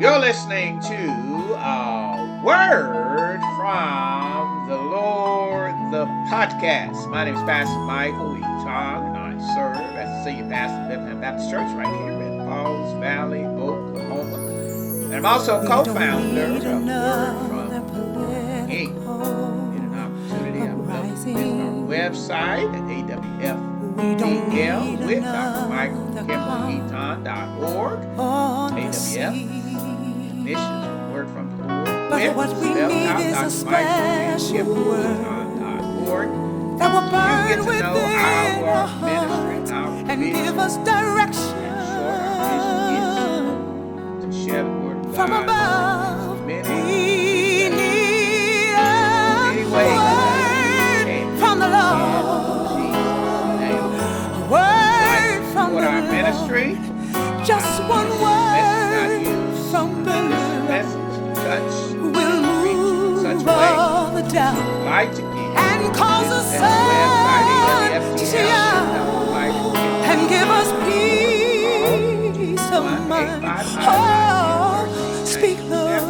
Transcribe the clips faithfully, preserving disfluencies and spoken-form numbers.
You're listening to A Word from the Lord, the podcast. My name is Pastor Michael Eaton, and I serve as the senior pastor of Bethlehem Baptist Church right here in Paul's Valley, Oklahoma. And I'm also co-founder of A Word from the Lord. In an opportunity, I'm building our website at A W F T L. D L with Doctor Michael Eaton dot org, A W F, Missions Word from the Lord, with Doctor Michael Eaton dot org. You get to know our ministry, our vision, and our vision is to share the Word of God with many, many ways. Ministry. Just one word from the Lord will move all the doubt and cause the sun to shine and give us peace of mind. Oh, speak, Lord,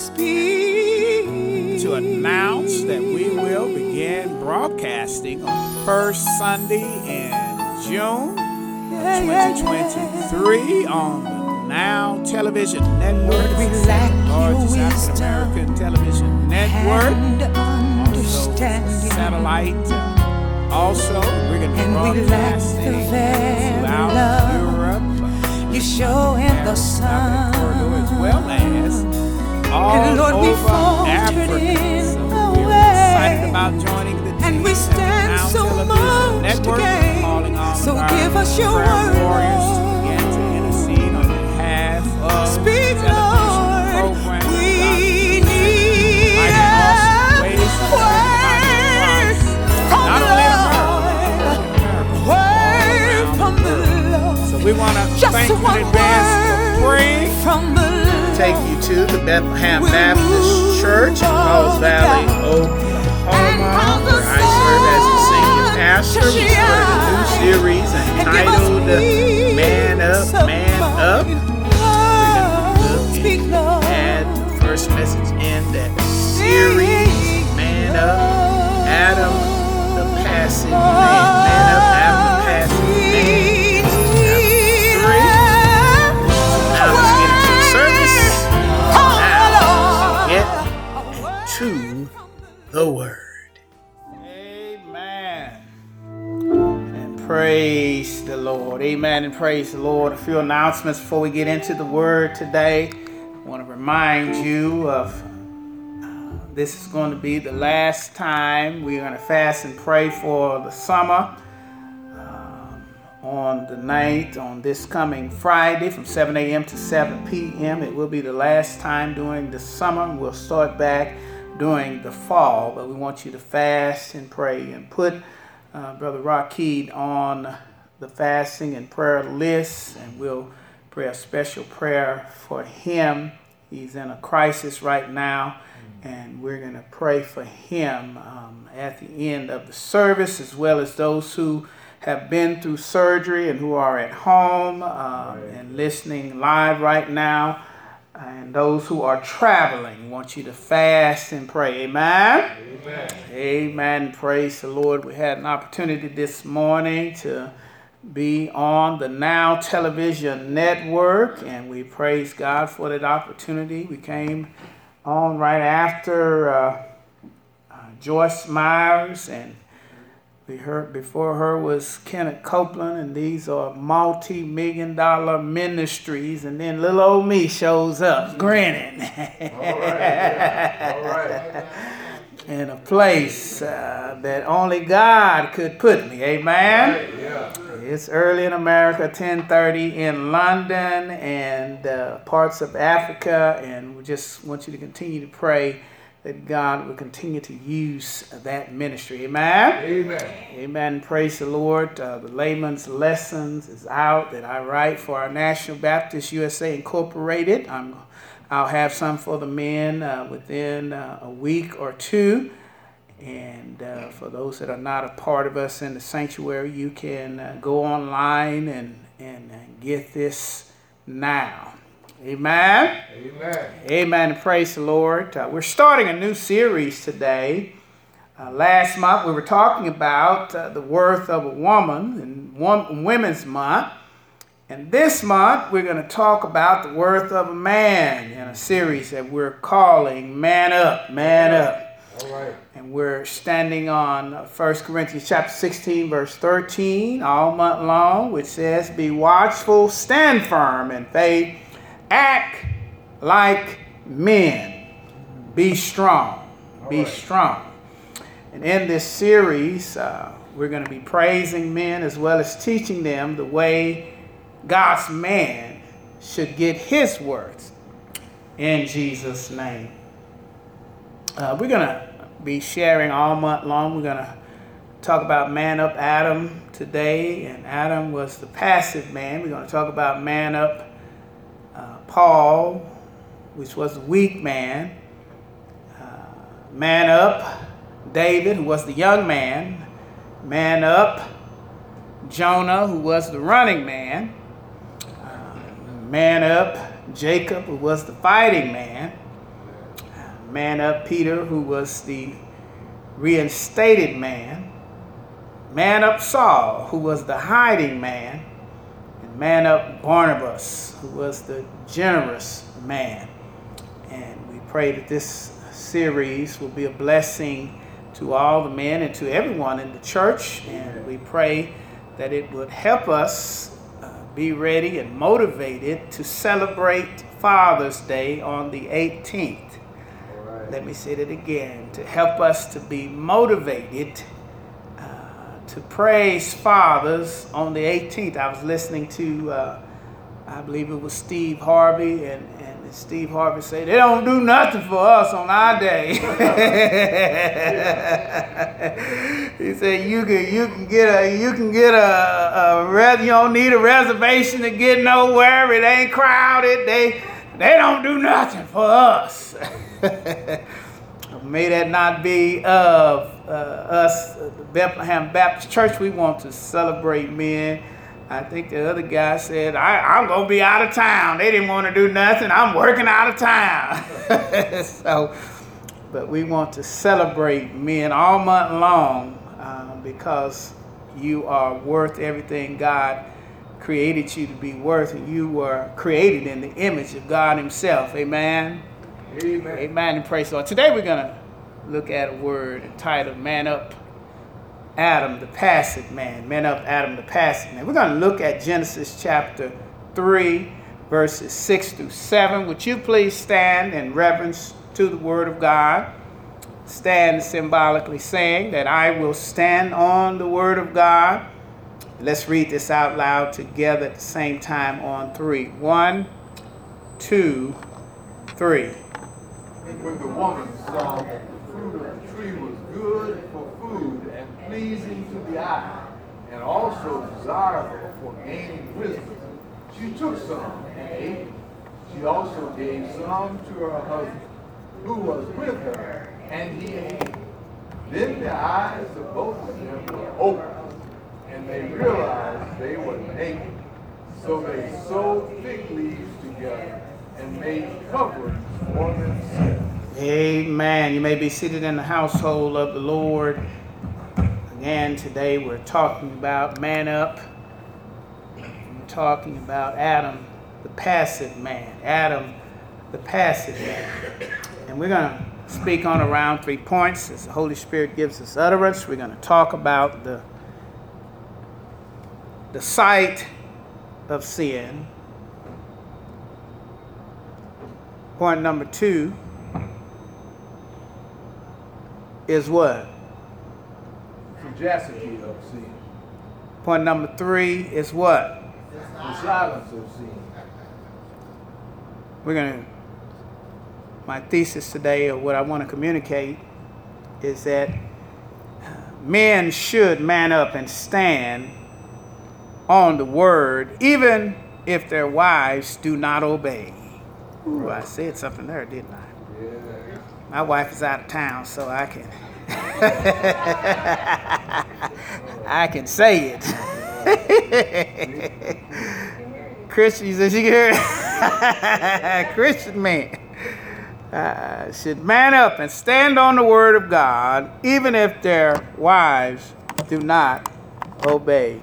speak. To announce that we will begin broadcasting on first Sunday in June twenty twenty-three on the Now Television Network, the largest African American television network, also satellite. Also, we're going to be broadcasting throughout Europe, you show in the sun, as well as all over Africa. So we're excited about joining the and we stand so much network, today. So give us your word, warriors, to begin to intercede on behalf of speak, Lord. We need a word from the Lord. Word from the Lord. So we want to thank you in advance for praying from the Lord. Take you to the Bethlehem Baptist Church in Paul's Valley, Oklahoma, where I serve as the senior pastor. We started a new series entitled Man Up, Man Up. We're going to look at the first message in that series, Man Up, Adam, the passing man. Man Up, Adam, the passing man. Chapter three. Now let's get into service. Now get to the Word. Praise the Lord. Amen and praise the Lord. A few announcements before we get into the Word today. I want to remind you of uh, this is going to be the last time we're going to fast and pray for the summer um, on the night, on this coming Friday from seven a.m. to seven p.m. It will be the last time during the summer. We'll start back during the fall, but we want you to fast and pray and put Uh, Brother Rakid on the fasting and prayer list, and we'll pray a special prayer for him. He's in a crisis right now, and we're going to pray for him um, at the end of the service, as well as those who have been through surgery and who are at home um, right. and listening live right now, and those who are traveling. Want you to fast and pray. Amen? Amen. Amen. Praise the Lord. We had an opportunity this morning to be on the Now Television Network, and we praise God for that opportunity. We came on right after uh, uh, Joyce Myers, and we heard before her was Kenneth Copeland, and these are multi-million dollar ministries. And then little old me shows up grinning. All right, yeah. All right. In a place uh, that only God could put me. Amen. Right, yeah. It's early in America, ten thirty in London and uh, parts of Africa, and we just want you to continue to pray that God will continue to use that ministry. Amen? Amen. Amen. Praise the Lord. Uh, the Layman's Lessons is out that I write for our National Baptist U S A Incorporated. I'm, I'll have some for the men uh, within uh, a week or two. And uh, for those that are not a part of us in the sanctuary, you can uh, go online and, and, and get this now. Amen. Amen. Amen. Praise the Lord. Uh, we're starting a new series today. Uh, last month we were talking about uh, the worth of a woman in one, Women's Month. And this month we're going to talk about the worth of a man in a series that we're calling Man Up, Man Up. All right. And we're standing on First Corinthians chapter sixteen, verse thirteen, all month long, which says, "Be watchful, stand firm in faith, act like men, be strong, all be right. strong." And in this series, uh, we're going to be praising men as well as teaching them the way God's man should get his worth in Jesus' name. Uh, we're going to be sharing all month long. We're going to talk about Man Up Adam today. And Adam was the passive man. We're going to talk about Man Up uh, Paul, which was the weak man. Uh, Man Up David, who was the young man. Man Up Jonah, who was the running man. Uh, Man Up Jacob, who was the fighting man. Man Up Peter, who was the reinstated man. Man Up Saul, who was the hiding man. And Man Up Barnabas, who was the generous man. And we pray that this series will be a blessing to all the men and to everyone in the church. And we pray that it would help us uh, be ready and motivated to celebrate Father's Day on the eighteenth. Let me say that again, to help us to be motivated uh, to praise fathers on the eighteenth. I was listening to, uh, I believe it was Steve Harvey, and, and Steve Harvey said, "They don't do nothing for us on our day." He said, "You can you can get a you can get a, a res- you don't need a reservation to get nowhere. It ain't crowded. They they don't do nothing for us." May that not be of uh, us, the Bethlehem Baptist Church. We want to celebrate men. I think the other guy said, I, I'm going to be out of town. They didn't want to do nothing. I'm working out of town. So, but we want to celebrate men all month long uh, because you are worth everything God created you to be worth, and you were created in the image of God himself. Amen. Amen. Amen and praise the Lord. Today we're going to look at a word entitled Man Up Adam the Passive Man. Man Up Adam the Passive Man. We're going to look at Genesis chapter three, verses six through seven. Would you please stand in reverence to the word of God? Stand symbolically saying that I will stand on the word of God. Let's read this out loud together at the same time on three. One, two, three. And when the woman saw that the fruit of the tree was good for food and pleasing to the eye, and also desirable for gaining wisdom, she took some and ate. She also gave some to her husband, who was with her, and he ate. Then the eyes of both of them were opened, and they realized they were naked. So they sewed fig leaves together and made coverings for themselves. Amen. You may be seated in the household of the Lord. Again, today we're talking about Man Up. We're talking about Adam, the passive man. Adam, the passive man. And we're going to speak on around three points. As the Holy Spirit gives us utterance, we're going to talk about the, the sight of sin. Point number two is what? Sagacity of sin. Point number three is what? The silence of sin. We're going to, my thesis today, or what I want to communicate, is that men should man up and stand on the word, even if their wives do not obey. Ooh, I said something there, didn't I? Yeah. My wife is out of town, so I can I can say it. Christian, you said she can hear it. Christian man uh, should man up and stand on the word of God, even if their wives do not obey.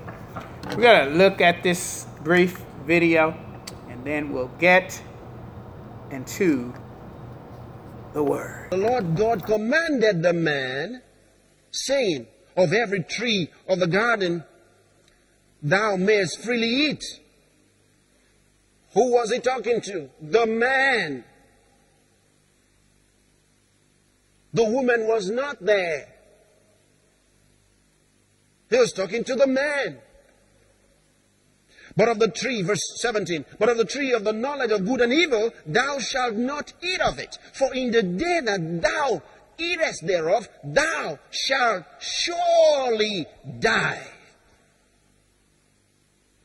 We're going to look at this brief video, and then we'll get into the word. The Lord God commanded the man, saying, of every tree of the garden thou mayest freely eat. Who was he talking to? The man. The woman was not there. He was talking to the man. But of the tree, verse seventeen, but of the tree of the knowledge of good and evil, thou shalt not eat of it. For in the day that thou eatest thereof, thou shalt surely die.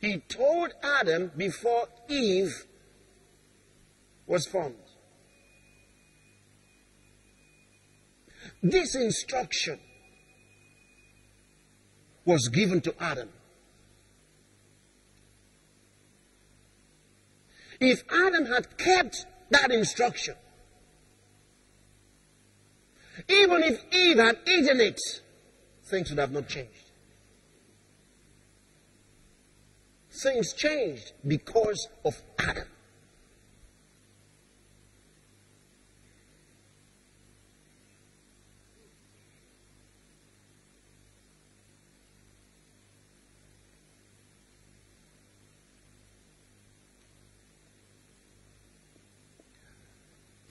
He told Adam before Eve was formed. This instruction was given to Adam. If Adam had kept that instruction, even if Eve had eaten it, things would have not changed. Things changed because of Adam.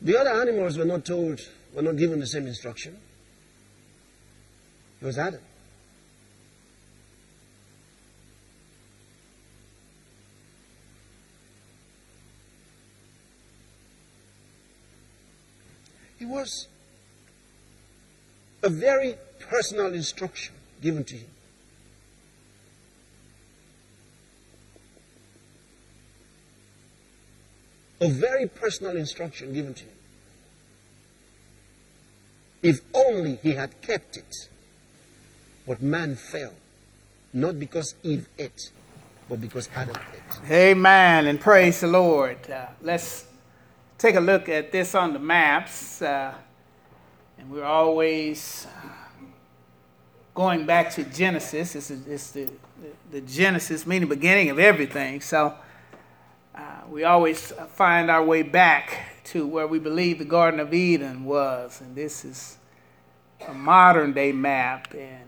The other animals were not told, were not given the same instruction. It was Adam. It was a very personal instruction given to him. A very personal instruction given to him. If only he had kept it. But man fell. Not because Eve ate, but because Adam ate. Amen, and praise the Lord. Uh, let's take a look at this on the maps. Uh, and we're always going back to Genesis. It's, it's the, the, the Genesis, meaning beginning of everything. So uh, we always find our way back to where we believe the Garden of Eden was. And this is a modern day map. And,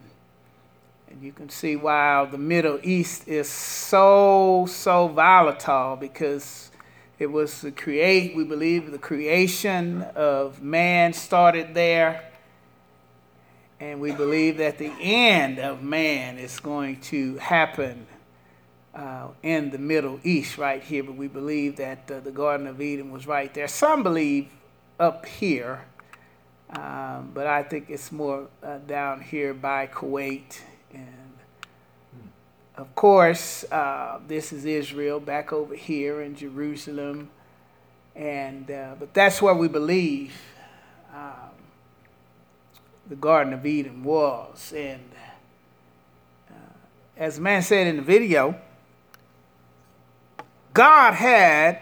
and you can see why the Middle East is so, so volatile, because it was the create, we believe the creation of man started there. And we believe that the end of man is going to happen Uh, in the Middle East right here, but we believe that uh, the Garden of Eden was right there. Some believe up here, um, but I think it's more uh, down here by Kuwait. And of course, uh, this is Israel back over here in Jerusalem. And uh, but that's where we believe um, the Garden of Eden was. And uh, as the man said in the video, God had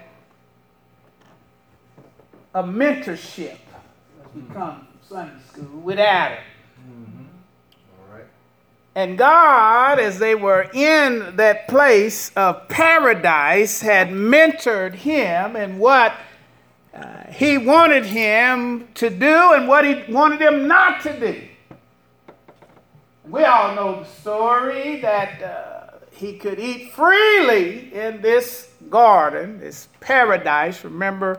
a mentorship, as we come from Sunday school, with Adam. Mm-hmm. All right. And God, as they were in that place of paradise, had mentored him in what uh, he wanted him to do and what he wanted him not to do. We all know the story that uh, he could eat freely in this garden, this paradise. Remember,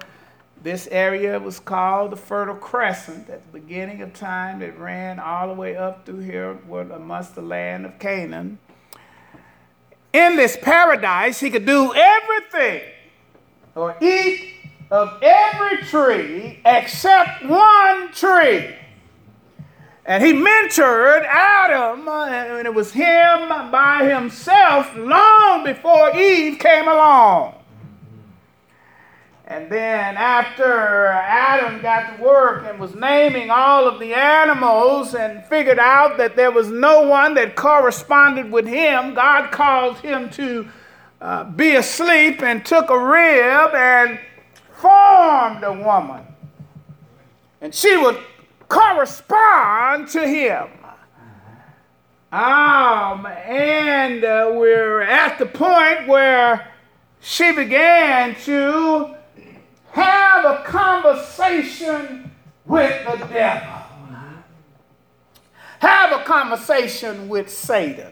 this area was called the Fertile Crescent at the beginning of time. It ran all the way up through here amongst the land of Canaan. In this paradise, he could do everything or eat of every tree except one tree. And he mentored Adam, and it was him by himself long before Eve came along. And then after Adam got to work and was naming all of the animals and figured out that there was no one that corresponded with him, God called him to uh, be asleep and took a rib and formed a woman. And she would correspond to him. Um, and uh, we're at the point where she began to have a conversation with the devil. Have a conversation with Satan.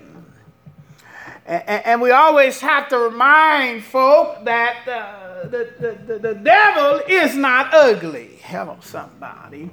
And, and we always have to remind folk that uh, the, the, the devil is not ugly. Hello, somebody.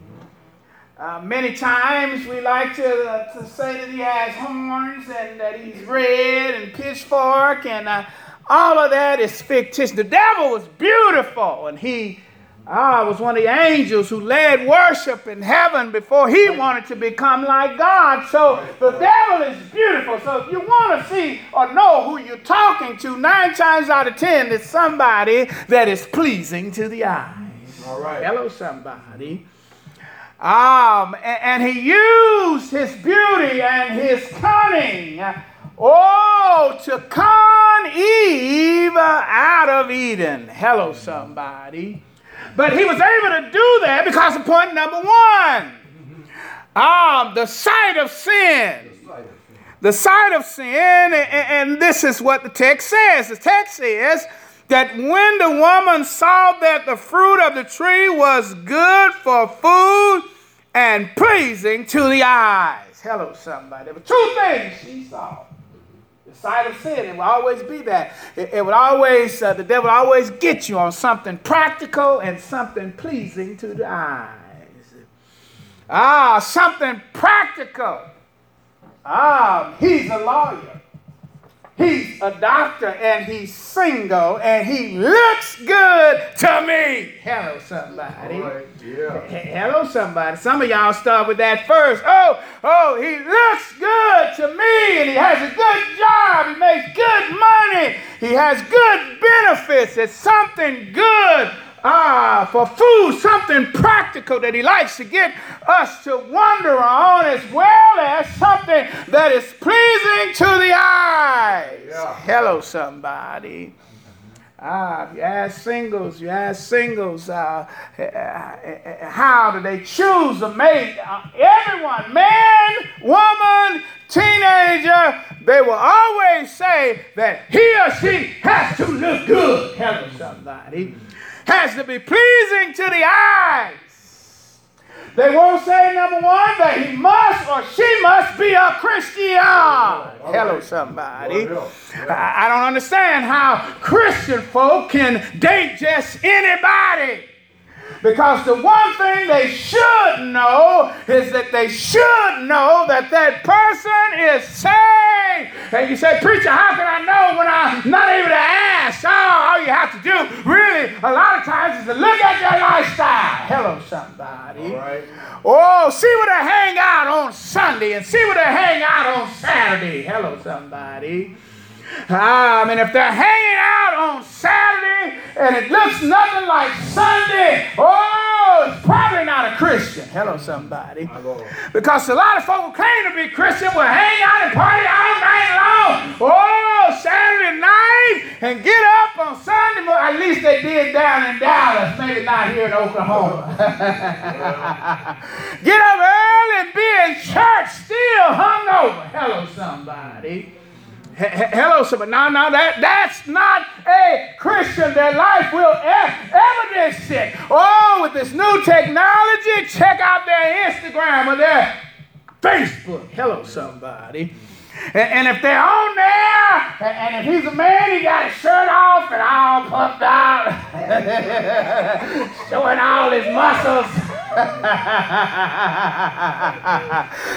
Uh, many times we like to, uh, to say that he has horns and that he's red and pitchfork and uh, all of that is fictitious. The devil was beautiful and he uh, was one of the angels who led worship in heaven before he wanted to become like God. So the devil is beautiful. So if you want to see or know who you're talking to, nine times out of ten, it's somebody that is pleasing to the eyes. All right. Hello, somebody. Um, and, and he used his beauty and his cunning, oh, to con Eve out of Eden. Hello, somebody. But he was able to do that because of point number one, um, the sight of sin. The sight of sin, and, and this is what the text says. The text says that when the woman saw that the fruit of the tree was good for food and pleasing to the eyes. Hello, somebody. There were two things she saw. The sight of sin, it will always be that. It, it would always, uh, the devil would always get you on something practical and something pleasing to the eyes. Ah, something practical. Ah, he's a lawyer. He's a doctor, and he's single, and he looks good to me. Hello, somebody. Right, yeah. Hello, somebody. Some of y'all start with that first. Oh, oh, he looks good to me, and he has a good job. He makes good money. He has good benefits. It's something good ah, for food, something practical that he likes to get us to wonder on, as well as something that is pleasing to the eyes. Yeah. Hello, somebody. Ah, you ask singles, you ask singles, uh, how do they choose a mate? Everyone, man, woman, teenager, they will always say that he or she has to look good. Hello, somebody. Has to be pleasing to the eyes. They won't say, number one, that he must or she must be a Christian. Right. Hello, somebody. Well, yeah. I, I don't understand how Christian folk can date just anybody. Because the one thing they should know is that they should know that that person is saved. And you say, preacher, how can I know when I'm not able to ask? Oh, all you have to do, really, a lot of times is to look at your lifestyle. Hello, somebody. Right. Oh, see where they hang out on Sunday and see where they hang out on Saturday. Hello, somebody. Um, and if they're hanging out on Saturday and it looks nothing like Sunday, oh, it's probably not a Christian. Hello, somebody. Because a lot of folk who claim to be Christian will hang out and party all night long. Oh, Saturday night and get up on Sunday morning. At least they did down in Dallas, maybe not here in Oklahoma. Get up early and be in church still hungover. Hello, somebody. Hello, somebody. No, no, that, that's not a Christian. Their life will evidence it. Oh, with this new technology, check out their Instagram or their Facebook. Hello, somebody. And, and if they're on there, and if he's a man, he got his shirt off and all puffed out, showing all his muscles. that,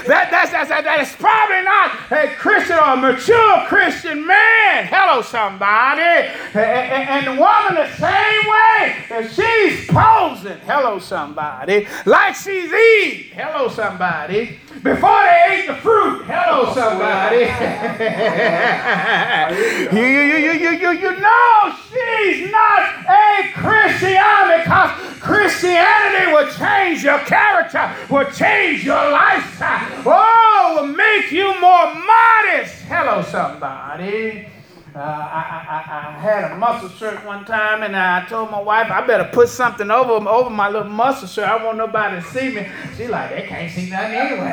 that's, that's, that, that is probably not a Christian or a mature Christian man. Hello, somebody. And, and the woman the same way. If she's posing, hello, somebody. Like she's Eve, hello, somebody. Before they ate the fruit, hello, somebody. you, you, you, you, you, you know she's not a Christian, because Christianity will change your character, will change your lifestyle. Oh, will make you more modest. Hello, somebody. Uh, I, I, I had a muscle shirt one time, and I told my wife, I better put something over over my little muscle shirt. I want nobody to see me. She's like, they can't see nothing anyway.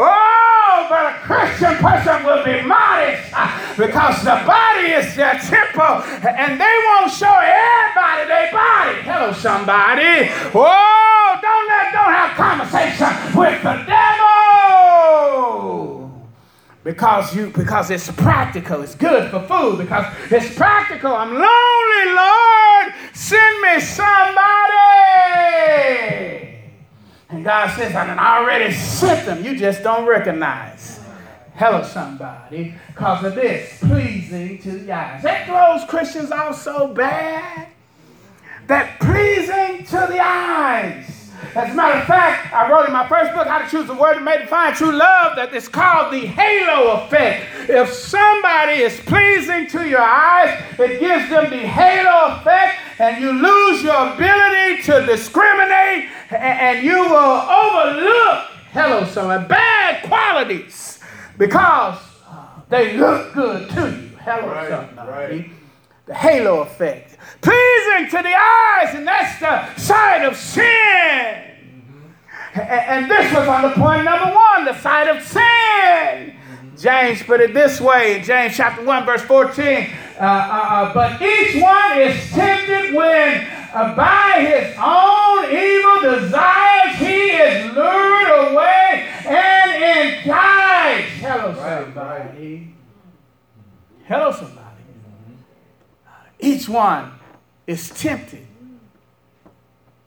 Oh, but a Christian person will be modest because the body is their temple, and they won't show everybody their body. Hello, somebody. Oh, don't let don't have conversation with the devil. Because you, because it's practical. It's good for food because it's practical. I'm lonely, Lord. Send me somebody. And God says, I done already sent them. You just don't recognize. Hello, somebody. Because of this, pleasing to the eyes. That throws Christians off so bad. That pleasing to the eyes. As a matter of fact, I wrote in my first book, How to Choose the Word to Make and Find True Love, that it's called the halo effect. If somebody is pleasing to your eyes, it gives them the halo effect, and you lose your ability to discriminate, and you will overlook, hello, some bad qualities because they look good to you. Hello, right, somebody. Right. The halo effect. Pleasing to the eyes, and that's the side of sin. Mm-hmm. And, and this was on the point number one, the side of sin. Mm-hmm. James put it this way in James chapter one, verse fourteen. Uh, uh, uh, but each one is tempted when uh, by his own evil desires he is lured away and enticed. Hello, somebody. Hello, somebody. Each one is tempted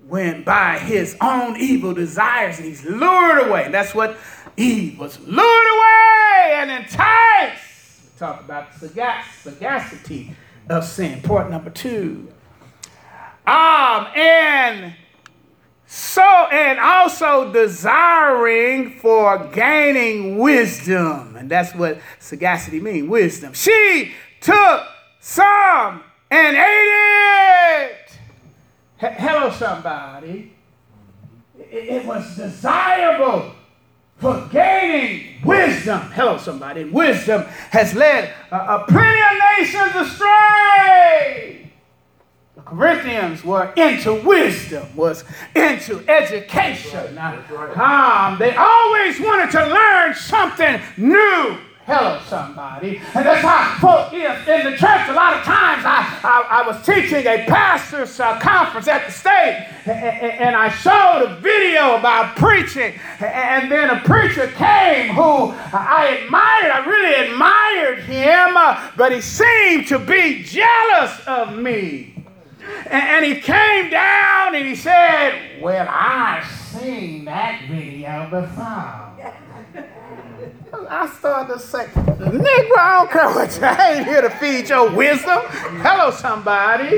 when by his own evil desires and he's lured away. And that's what Eve was, lured away and enticed. We talk about the sagac- sagacity of sin. Point number two. Um, and so, and also desiring for gaining wisdom. And that's what sagacity means, wisdom. She took some and ate it. H- Hello, somebody. It, it was desirable for gaining wisdom. Hello, somebody. And wisdom has led uh, uh, plenty of nations astray. The Corinthians were into wisdom, was into education. Now, um, they always wanted to learn something new. Hello, somebody. And that's how folk is in the church. A lot of times I, I, I was teaching a pastor's uh, conference at the state, and, and, and I showed a video about preaching, and then a preacher came who I admired. I really admired him, uh, but he seemed to be jealous of me. And, and he came down and he said, well, I've seen that video before. I started to say, Negro, I don't care what you, I ain't here to feed your wisdom. Hello, somebody.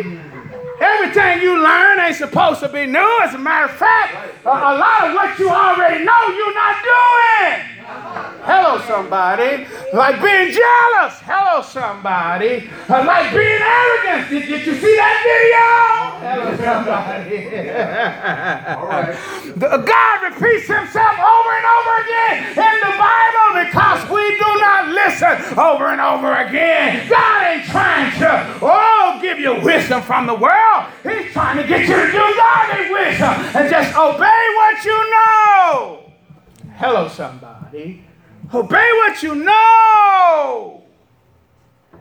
Everything you learn ain't supposed to be new. As a matter of fact, a, a lot of what you already know, you're not doing. Hello, somebody. Like being jealous. Hello, somebody. Like being arrogant. Did, did you see that video? Hello, somebody. All right. God repeats himself over and over again in the Bible because we do not listen over and over again. God ain't trying to, oh, give you wisdom from the world. He's trying to get you to do godly wisdom and just obey what you know. Hello, somebody. Obey what you know.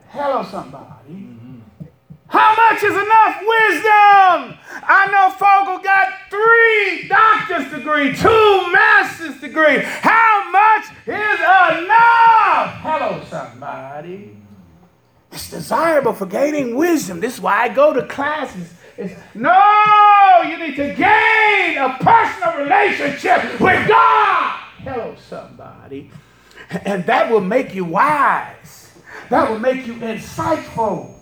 Hello, somebody. Mm-hmm. How much is enough wisdom? I know folk who got three doctor's degree, two master's degree. How much is enough? Hello, somebody. It's desirable for gaining wisdom. This is why I go to classes. It's, no, you need to gain a personal relationship with God. Hello, somebody. And that will make you wise. That will make you insightful.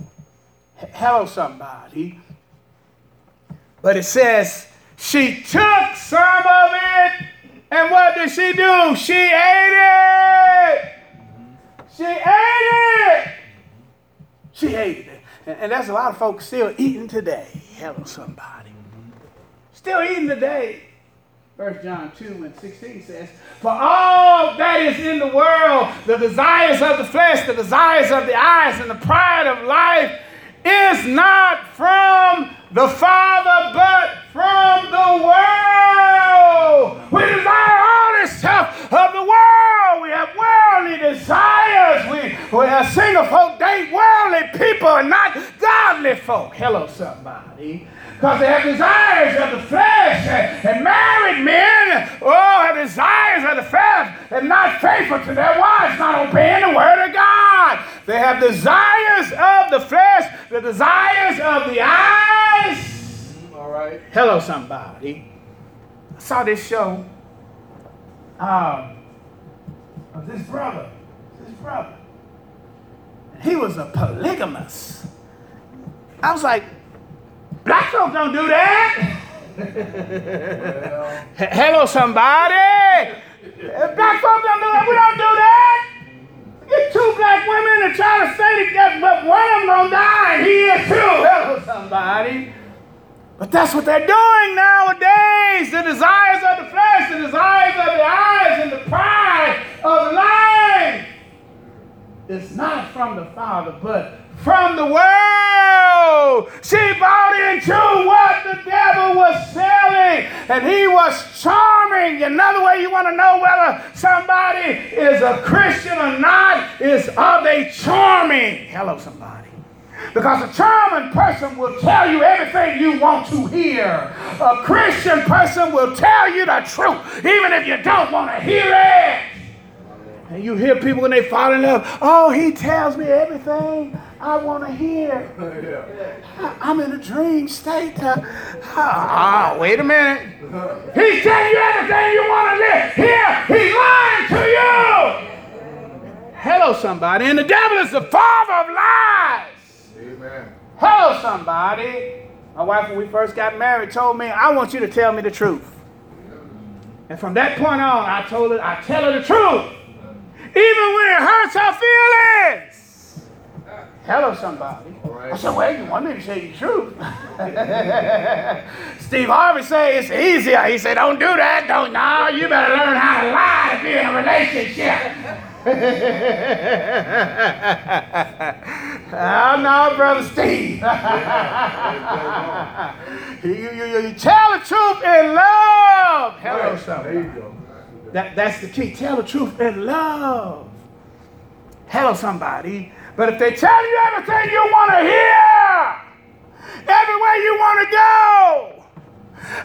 Hello, somebody. But it says, she took some of it. And what did she do? She ate it. She ate it. She ate it. And that's a lot of folks still eating today. Hello, somebody. Still eating today. First John two and sixteen says, for all that is in the world, the desires of the flesh, the desires of the eyes, and the pride of life is not from the Father, but from the world. We desire all this stuff of the world. We have worldly desires. We, we are single folk, date worldly people and not godly folk. Hello, somebody. Because they have desires of the flesh, and, and married men, oh, have desires of the flesh and not faithful to their wives, not obeying the word of God. They have desires of the flesh, the desires of the eyes. All right. Hello, somebody. I saw this show um, of this brother, this brother. And he was a polygamist. I was like, black folks don't do that. Well. Hello, somebody. Black folks don't do that. We don't do that. Get two black women and try to stay together, but one of them gonna die, and he is too. Hello, somebody. But that's what they're doing nowadays. The desires of the flesh, the desires of the eyes, and the pride of life. It's not from the Father, but from the world. She bought into what the devil was selling, and he was charming. Another way you want to know whether somebody is a Christian or not is, are they charming? Hello, somebody. Because a charming person will tell you everything you want to hear. A Christian person will tell you the truth, even if you don't want to hear it. And you hear people when they fall in love, oh, he tells me everything I want to hear. Yeah. I, I'm in a dream state. Uh, oh, oh, wait a minute. He's telling you everything you want to live. Here, he's lying to you. Hello, somebody. And the devil is the father of lies. Amen. Hello, somebody. My wife, when we first got married, told me, I want you to tell me the truth. And from that point on, I told her, I tell her the truth. Even when it hurts her feelings. Hello, somebody. Right. I said, well, you want me to tell you the truth. Steve Harvey said it's easier. He said, don't do that. Don't. No, you better learn how to lie to be in a relationship. Oh, no, Brother Steve. you, you, you tell the truth in love. Hello, right. Somebody. There you go. That, that's the key. Tell the truth in love. Hello, somebody. But if they tell you everything you want to hear, everywhere you want to go,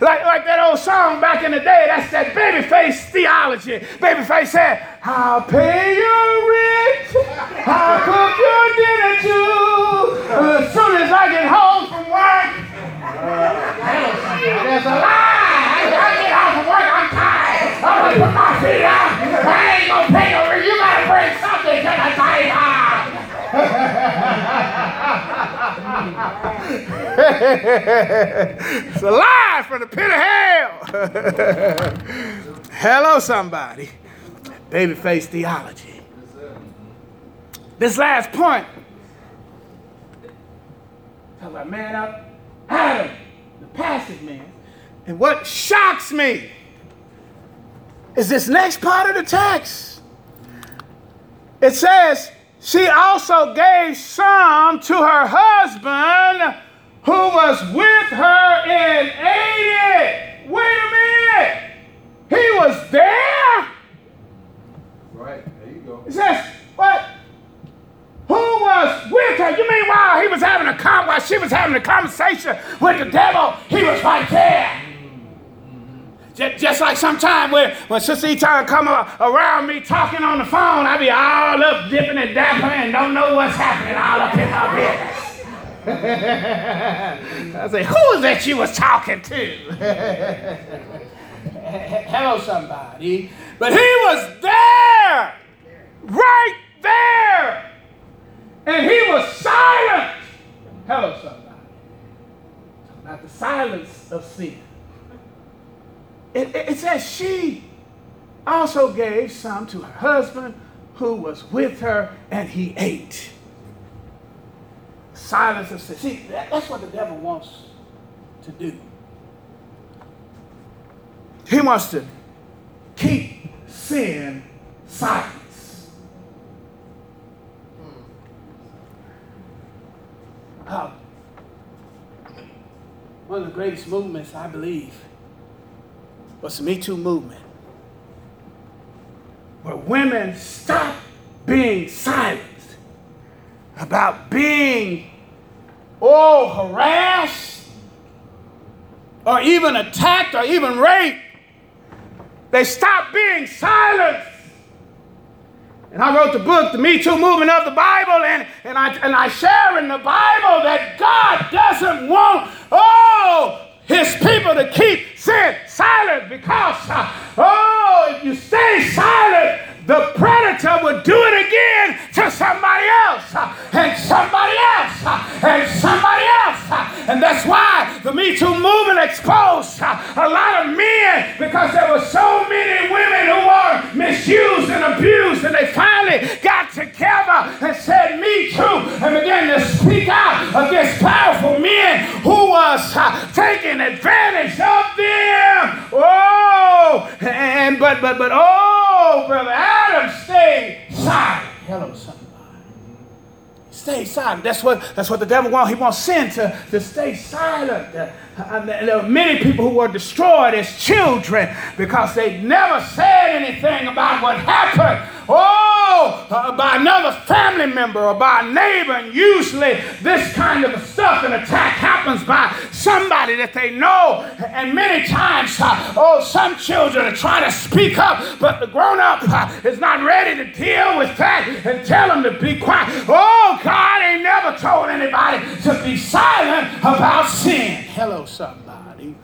like, like that old song back in the day, that's that Babyface theology. Babyface said, I'll pay you rent, I'll cook your dinner too, as soon as I get home from work. Uh, that's a lie. I get home from work, I'm tired. I'm going to put my feet out. I ain't going to pay no rent. You got to bring something to the table. It's a lie from the pit of hell. Hello, somebody. Babyface theology. This last point. Tell that man up. Adam, the passive man. And what shocks me is this next part of the text. It says, she also gave some to her husband who was with her and ate it. Wait a minute. He was there? Right, there you go. It says, what? Who was with her? You mean while he was having a con- while she was having a conversation with the devil, he was right there. Just like sometimes when, when Sister Eaton come around me talking on the phone, I be all up dipping and dapping and don't know what's happening all up in my business. I say, who is that you was talking to? Hello, somebody. But he was there, right there, and he was silent. Hello, somebody. Not the silence of sin. It, it, it says she also gave some to her husband who was with her, and he ate. Silence of sin. See, that, that's what the devil wants to do. He He wants to keep sin silence. Uh, one of the greatest movements, I believe, was the Me Too movement, where women stopped being silenced about being oh, harassed or even attacked or even raped. They stopped being silenced. And I wrote the book, The Me Too Movement of the Bible, and, and, I, and I share in the Bible that God doesn't want, oh, his people to keep sin silent because, oh, if you stay silent, the predator would do it again to somebody else, and somebody else, and somebody else. And that's why the Me Too movement exposed a lot of men, because there were so many women who were misused and abused, and they finally got together and said Me Too and began to speak out against powerful men who was uh, taking advantage of them. Oh, and but, but, but, oh, brother, Adam stayed silent. Hello, somebody. Stay silent. That's what that's what the devil wants. He wants sin to, to stay silent. Uh, uh, there are many people who were destroyed as children because they never said anything about what happened. Oh, uh, by another family member or by a neighbor. And usually this kind of stuff and attack happens by somebody that they know. And many times, uh, oh, some children are trying to speak up, but the grown-up uh, is not ready to deal with that and tell them to be quiet. Oh, God ain't never told anybody to be silent about sin. Hello, somebody.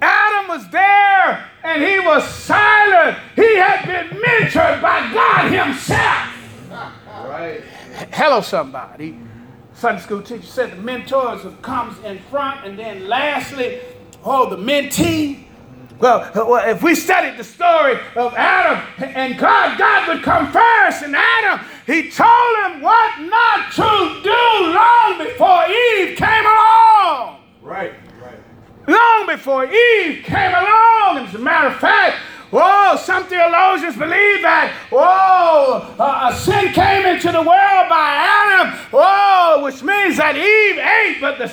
Adam was there and he was silent. He had been mentored by God himself. Right. Hello, somebody. Sunday school teacher said the mentors comes in front, and then lastly, oh, the mentee. Well, if we studied the story of Adam and God, God would come first. And Adam, he told him what not to do long before Eve came along. Right. Long before Eve came along. And as a matter of fact, oh, some theologians believe that, oh, uh, sin came into the world by Adam, oh, which means that Eve ate, but the,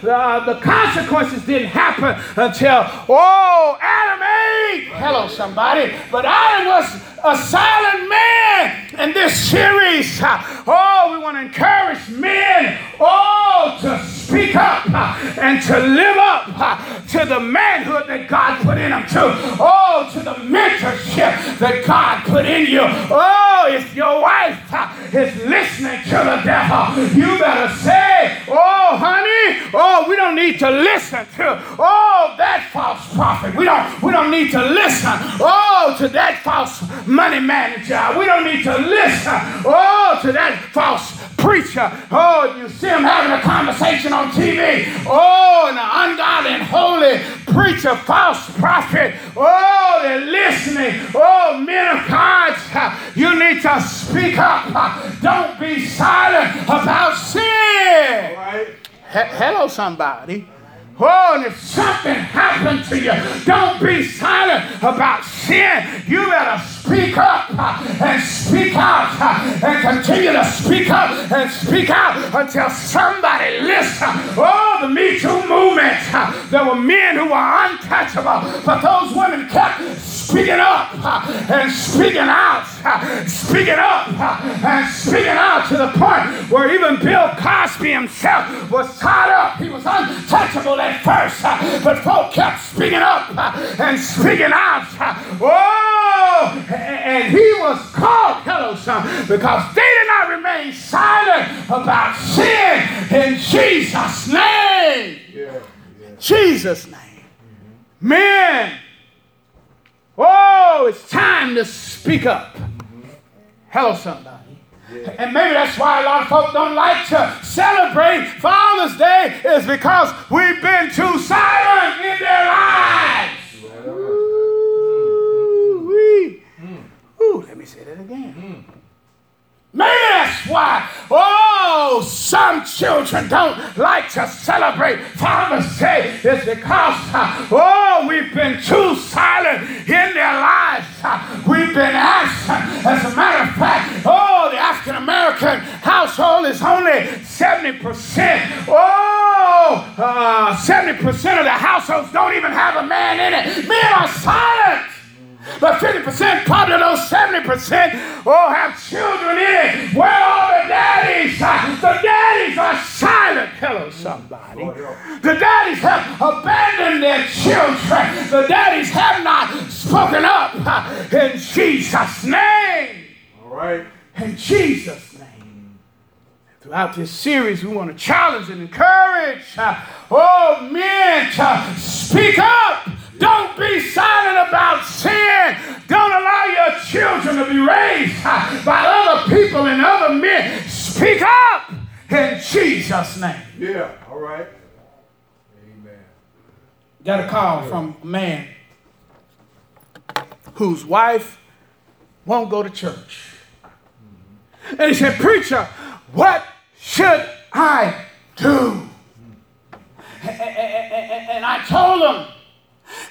the, uh, the consequences didn't happen until, oh, Adam ate. Hello, somebody. But Adam was a silent man in this series. Oh, we want to encourage men, oh, to speak up and to live up to the manhood that God put in them, to, oh, to the mentorship that God put in you. Oh, if your wife is listening to the devil, you better say, oh, honey, oh, we don't need to listen to, oh, that false prophet. We don't, we don't need to listen, oh, to that false money manager. We don't need to listen, oh, to that false preacher. Oh, if you see him having a conversation on T V, oh, and an ungodly and holy preacher, false prophet, oh, they're listening. Oh, men of God, you need to speak up. Don't be silent about sin. All right. He- hello, somebody. Oh, and if something happened to you, don't be silent about sin. You better speak up and speak out and continue to speak up and speak out until somebody listens. Oh, the Me Too movement. There were men who were untouchable, but those women kept speaking up and speaking out, speaking up and speaking out, to the point where even Bill Cosby himself was tied up. He was untouchable at first, but folk kept speaking up and speaking out. Oh, and he was called, hello, son, because they did not remain silent about sin, in Jesus' name. Yeah, yeah. Jesus' name. Mm-hmm. Men, oh, it's time to speak up. Mm-hmm. Hello, somebody. Yeah. And maybe that's why a lot of folks don't like to celebrate Father's Day, is because we've been too silent in their lives. Right. Ooh, mm. Ooh, let me say that again. Mm. Maybe that's why. Oh, Oh, some children don't like to celebrate Father's Day. It's because, oh, we've been too silent in their lives. We've been absent. As a matter of fact, oh, the African-American household is only seventy percent. Oh, uh, seventy percent of the households don't even have a man in it. Men are silent. But fifty percent, probably those seventy percent, all have children in it. Where are the daddies? The daddies are silent. Hello, somebody. The daddies have abandoned their children. The daddies have not spoken up in Jesus' name. All right. In Jesus' name. Throughout this series, we want to challenge and encourage all men to speak up. Don't be silent about sin. Don't allow your children to be raised by other people and other men. Speak up in Jesus' name. Yeah, all right. Amen. Got a call from a man whose wife won't go to church. Mm-hmm. And he said, "Preacher, what should I do?" Mm-hmm. And I told him,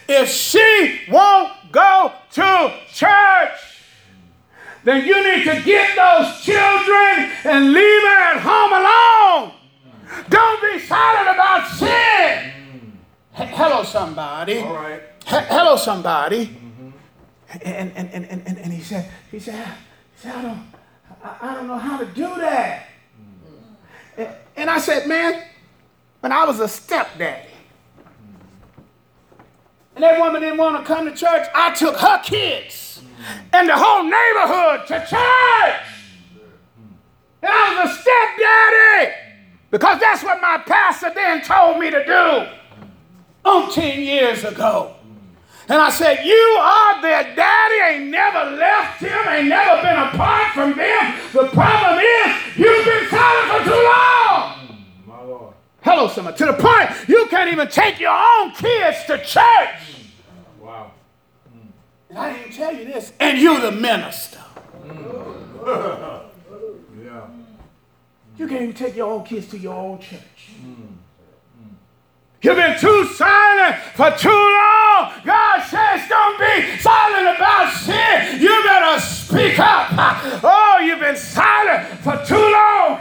if she won't go to church, then you need to get those children and leave her at home alone. Don't be silent about sin. H- hello, somebody. All right. H- hello, somebody. Mm-hmm. And, and, and, and, and he said, he said, he said I, don't, I, I don't know how to do that. Mm-hmm. And, and I said, man, when I was a stepdaddy, and that woman didn't want to come to church, I took her kids and the whole neighborhood to church. And I was a stepdaddy because that's what my pastor then told me to do umpteen years ago. And I said, you are their daddy, ain't never left them, ain't never been apart from them. The problem is you've been silent for too long. Hello, somebody. To the point you can't even take your own kids to church. Wow. Mm. And I didn't tell you this. And you the minister. Mm. Yeah. You can't even take your own kids to your own church. Mm. You've been too silent for too long. God says don't be silent about sin. You better speak up. Oh, you've been silent for too long.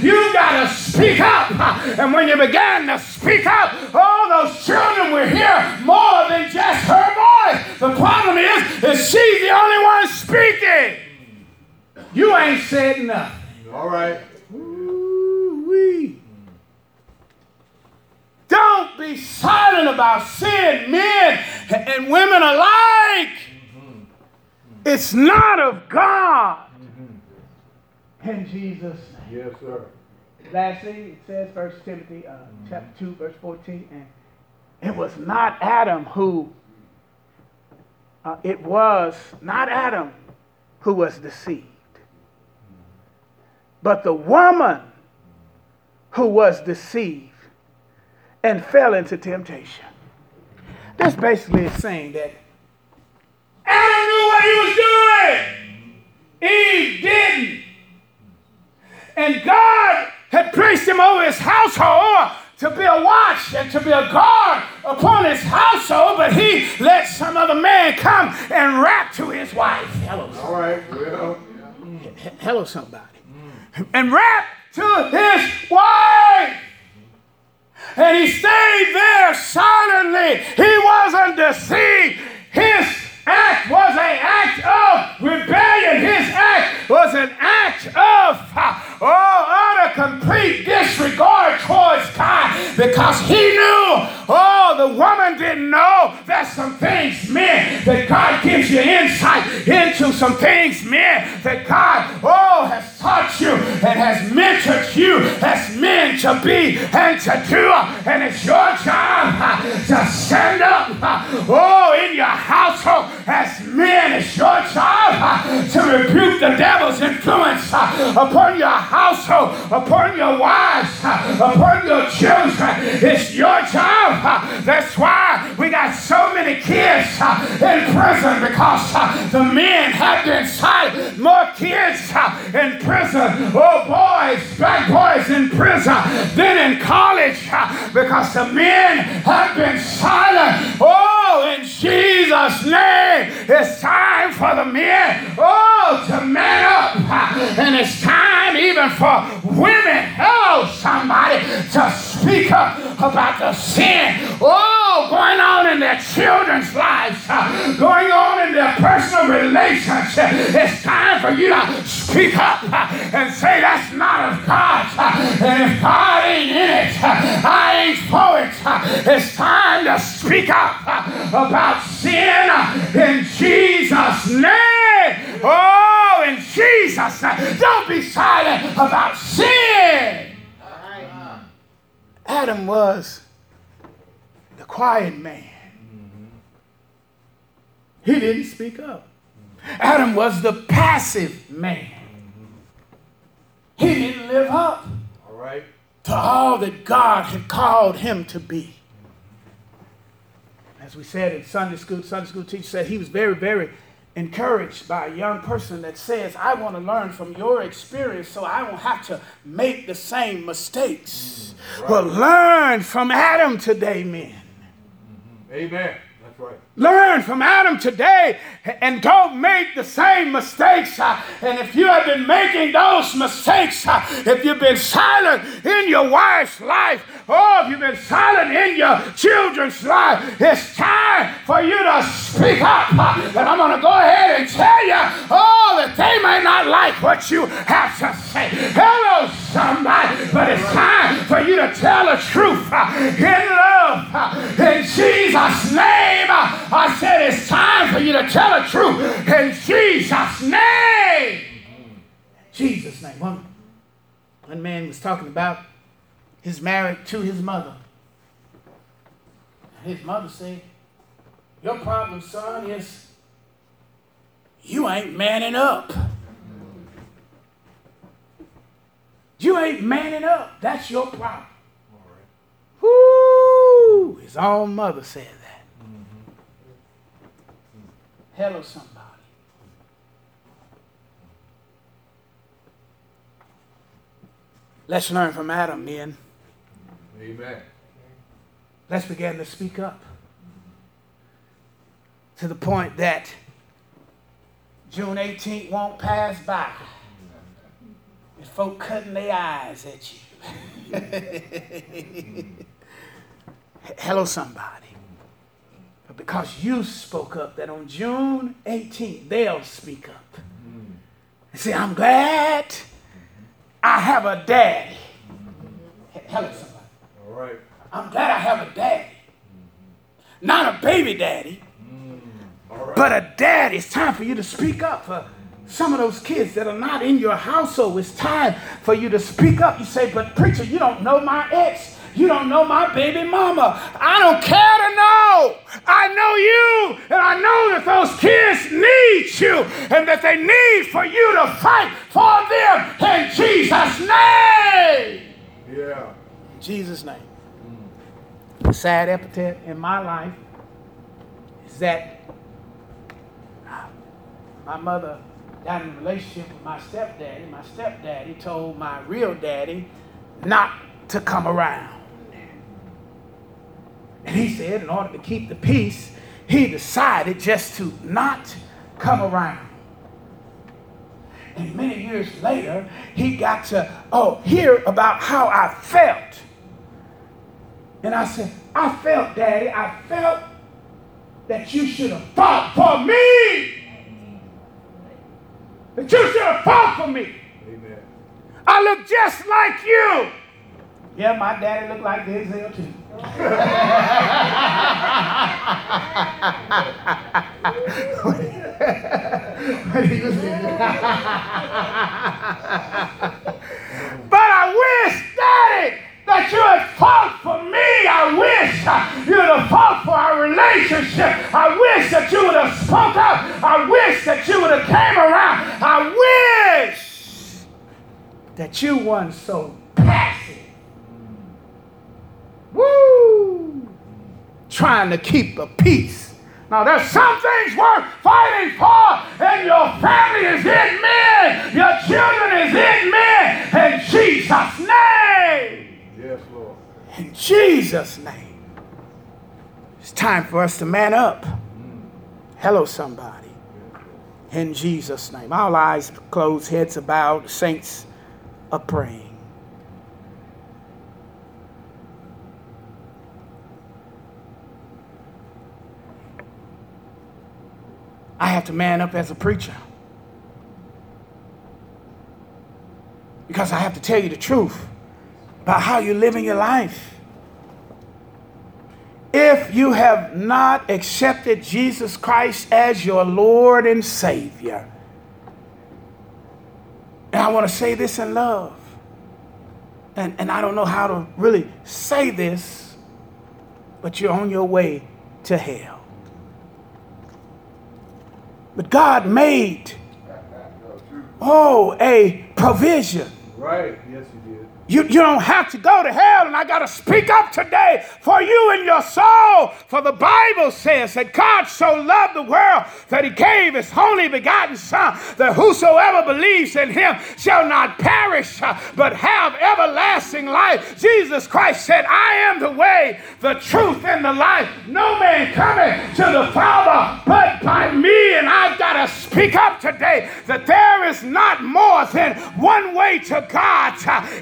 You gotta speak up. And when you began to speak up, oh, those children will hear more than just her voice. The problem is that she's the only one speaking. You ain't said nothing. All right. Ooh-wee. Don't be silent about sin, men and women alike. Mm-hmm. It's not of God. Mm-hmm. In Jesus' name. Yes, sir. Lastly, it says, First Timothy uh, mm-hmm. chapter two, verse fourteen, and it was not Adam who, uh, it was not Adam who was deceived, but the woman who was deceived and fell into temptation. This basically is saying that Adam knew what he was doing. Eve didn't. And God had placed him over his household to be a watch and to be a guard upon his household, but he let some other man come and rap to his wife. Hello. All right. Well. Hello, somebody. Mm. And rap to his wife. And he stayed there silently. He wasn't deceived. His act was an act of rebellion. His act was an act of oh, utter complete disregard towards God, because he knew, oh, the woman didn't know that some things, men, that God gives you insight into some things, men, that God, oh, has taught you and has mentored you as men to be and to do. And it's your job to stand up, oh, in your household as men. It's your job to rebuke the devil's influence upon your household, upon your wives, upon your children. It's your job. That's why we got so many many kids uh, in prison because uh, the men have to incite more kids uh, in prison. Oh, boys, black boys in prison than in college uh, because the men have been silent. Oh, in Jesus' name, it's time for the men, oh, to man up. Uh, and it's time even for women, oh, somebody, to speak up about the sin, oh, going on in their children's lives, uh, going on in their personal relationship. It's time for you to speak up uh, and say that's not of God. Uh, and if God ain't in it, uh, I ain't for it. Uh, it's time to speak up uh, about sin uh, in Jesus' name. Oh, in Jesus' name. Don't be silent about sin. Adam was the quiet man. Mm-hmm. He didn't speak up. Mm-hmm. Adam was the passive man. Mm-hmm. He didn't live up all right. to all that God had called him to be. As we said in Sunday school, Sunday school teacher said he was very, very encouraged by a young person that says, I want to learn from your experience so I don't have to make the same mistakes. Mm, right. Well, learn from Adam today, men. Mm-hmm. Amen. That's right. Learn from Adam today and don't make the same mistakes. And if you have been making those mistakes, if you've been silent in your wife's life, or if you've been silent in your children's life, it's time for you to speak up. And I'm going to go ahead and tell you, oh, that they may not like what you have to say. Hello, somebody. But it's time for you to tell the truth in love. In Jesus' name. I said it's time for you to tell the truth in Jesus' name. Jesus' name. One, one man was talking about his marriage to his mother. His mother said, your problem, son, is you ain't manning up. You ain't manning up. That's your problem. Woo! His own mother said that. Hello, somebody. Let's learn from Adam, men. Amen. Let's begin to speak up to the point that June eighteenth won't pass by with folk cutting their eyes at you. Hello, somebody. Because you spoke up, that on June eighteenth, they'll speak up. And say, I'm glad I have a daddy. Hello, somebody. All right. I'm glad I have a daddy. Not a baby daddy, mm. All right. but a daddy. It's time for you to speak up for some of those kids that are not in your household. It's time for you to speak up. You say, but preacher, you don't know my ex. You don't know my baby mama. I don't care to know. I know you, and I know that those kids need you, and that they need for you to fight for them in Jesus' name. Yeah. In Jesus' name. The sad epithet in my life is that my mother got in a relationship with my stepdaddy. My stepdaddy told my real daddy not to come around. And he said, in order to keep the peace, he decided just to not come around. And many years later, he got to oh hear about how I felt. And I said, I felt, Daddy, I felt that you should have fought for me. That you should have fought for me. Amen. I look just like you. Yeah, my daddy looked like Denzel too. But I wish, Daddy, that you had fought for me. I wish you would have fought for our relationship. I wish that you would have spoke up. I wish that you would have came around. I wish that you weren't so passive. Woo! Trying to keep a peace Now, there's some things worth fighting for, and your family is in men, your children is in men, in Jesus' name. Yes, Lord. In Jesus' name. It's time for us to man up. Mm. Hello, somebody. In Jesus' name. All eyes closed, heads bowed, saints are praying. I have to man up as a preacher, because I have to tell you the truth about how you're living your life. If you have not accepted Jesus Christ as your Lord and Savior, and I want to say this in love, and, and I don't know how to really say this, but you're on your way to hell. But God made, oh, a provision. Right, yes, He did. You, you don't have to go to hell, and I got to speak up today for you and your soul. For the Bible says that God so loved the world that He gave His only begotten Son, that whosoever believes in Him shall not perish, but have everlasting life. Jesus Christ said, I am the way, the truth, and the life. No man cometh to the Father but by me. And I've got to speak up today that there is not more than one way to God.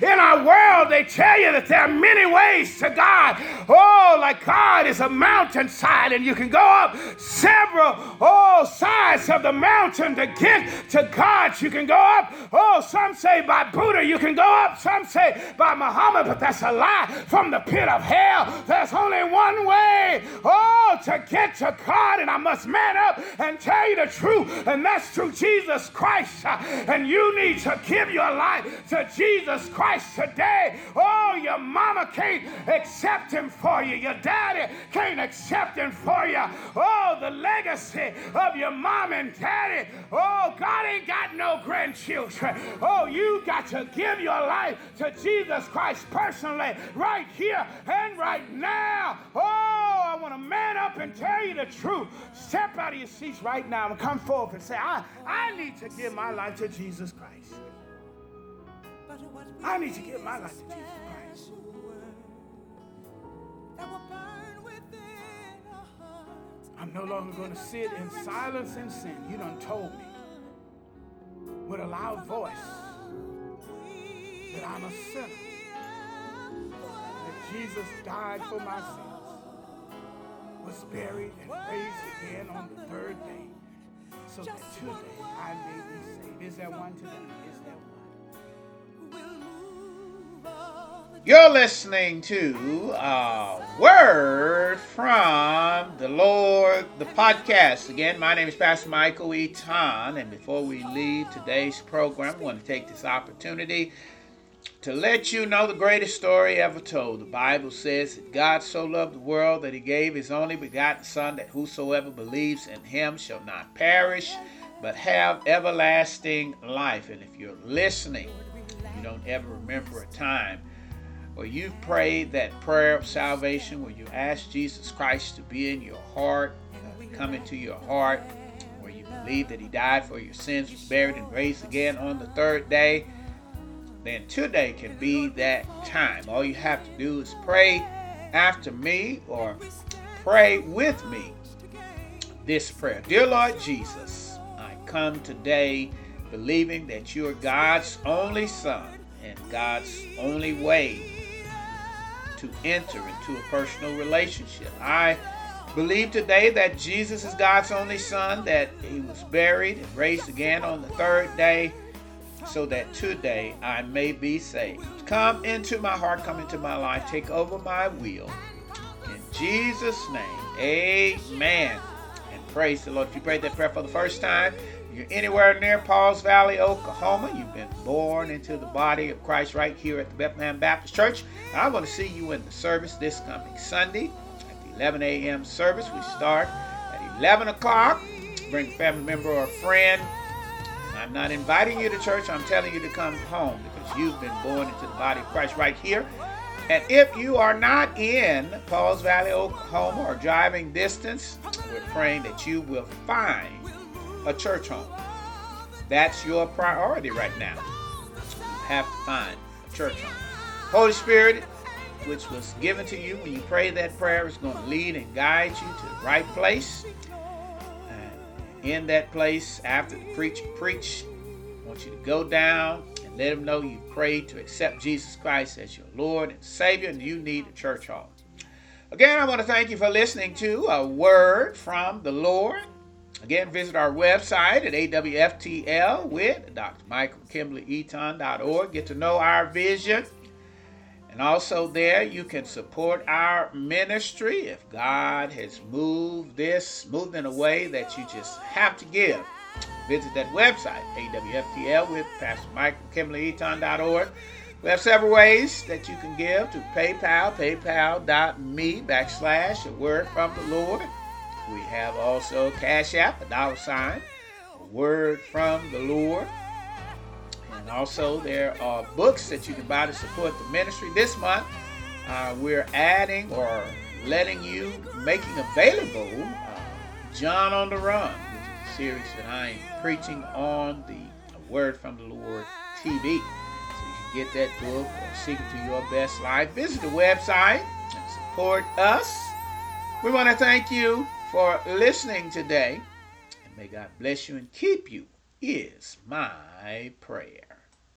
In our world, they tell you that there are many ways to God. Oh, like God is a mountainside, and you can go up several oh sides of the mountain to get to God. You can go up, oh, some say by Buddha, you can go up, some say by Muhammad, but that's a lie from the pit of hell. There's only one way, oh, to get to God, and I must man up and tell you the truth, and that's through Jesus Christ. And you need to give your life to Jesus Christ today. Oh, your mama can't accept Him for you. Your daddy can't accept Him for you. Oh, the legacy of your mom and daddy. Oh, God ain't got no grandchildren. Oh, you got to give your life to Jesus Christ personally, right here and right now. Oh, I want to man up and tell you the truth. Step out of your seats right now and come forward and say, I, I need to give my life to Jesus Christ. I need to give my life to Jesus Christ. I'm no longer going to sit in silence and sin. You done told me with a loud voice that I'm a sinner, that Jesus died for my sins, was buried and raised again on the third day, so that today I may be saved. Is there one today? Is there one? You're listening to A Word from the Lord, the podcast. Again, my name is Pastor Michael Eaton, and before we leave today's program, I want to take this opportunity to let you know the greatest story ever told. The Bible says that God so loved the world that He gave His only begotten Son, that whosoever believes in Him shall not perish, but have everlasting life. And if you're listening, you don't ever remember a time where you've prayed that prayer of salvation, where you asked Jesus Christ to be in your heart, uh, come into your heart, where you believe that He died for your sins, was buried, and raised again on the third day, then today can be that time. All you have to do is pray after me, or pray with me this prayer. Dear Lord Jesus, I come today believing that You are God's only Son and God's only way to enter into a personal relationship. I believe today that Jesus is God's only Son, that He was buried and raised again on the third day, so that today I may be saved. Come into my heart, come into my life, take over my will. In Jesus' name, amen. And praise the Lord. If you prayed that prayer for the first time, you're anywhere near Paul's Valley, Oklahoma, you've been born into the body of Christ right here at the Bethlehem Baptist Church. I want to see you in the service this coming Sunday at the eleven a.m. service. We start at eleven o'clock. Bring a family member or a friend. I'm not inviting you to church. I'm telling you to come home, because you've been born into the body of Christ right here And if you are not in Paul's Valley, Oklahoma, or driving distance, we're praying that you will find a church home. That's your priority right now. You have to find a church home. Holy Spirit, which was given to you when you pray that prayer, is going to lead and guide you to the right place. And in that place, after the preacher preach, I want you to go down and let them know you prayed to accept Jesus Christ as your Lord and Savior, and you need a church home. Again, I want to thank you for listening to A Word from the Lord. Again, visit our website at A W F T L with D R Michael Kimberly Eaton dot org. Get to know our vision. And also there, you can support our ministry if God has moved this, moved in a way that you just have to give. Visit that website, A W F T L with Pastor Michael Kimberly Eaton dot org. We have several ways that you can give to PayPal, paypal.me backslash a word from the Lord. We have also Cash App, a dollar sign, a word from the Lord. And also there are books that you can buy to support the ministry. This month, uh, we're adding or letting you, making available uh, John On The Run, which is a series that I am preaching on the a Word From The Lord T V. So you can get that book, The Secret to Your Best Life. Visit the website and support us. We want to thank you for listening today. And may God bless you and keep you is my prayer.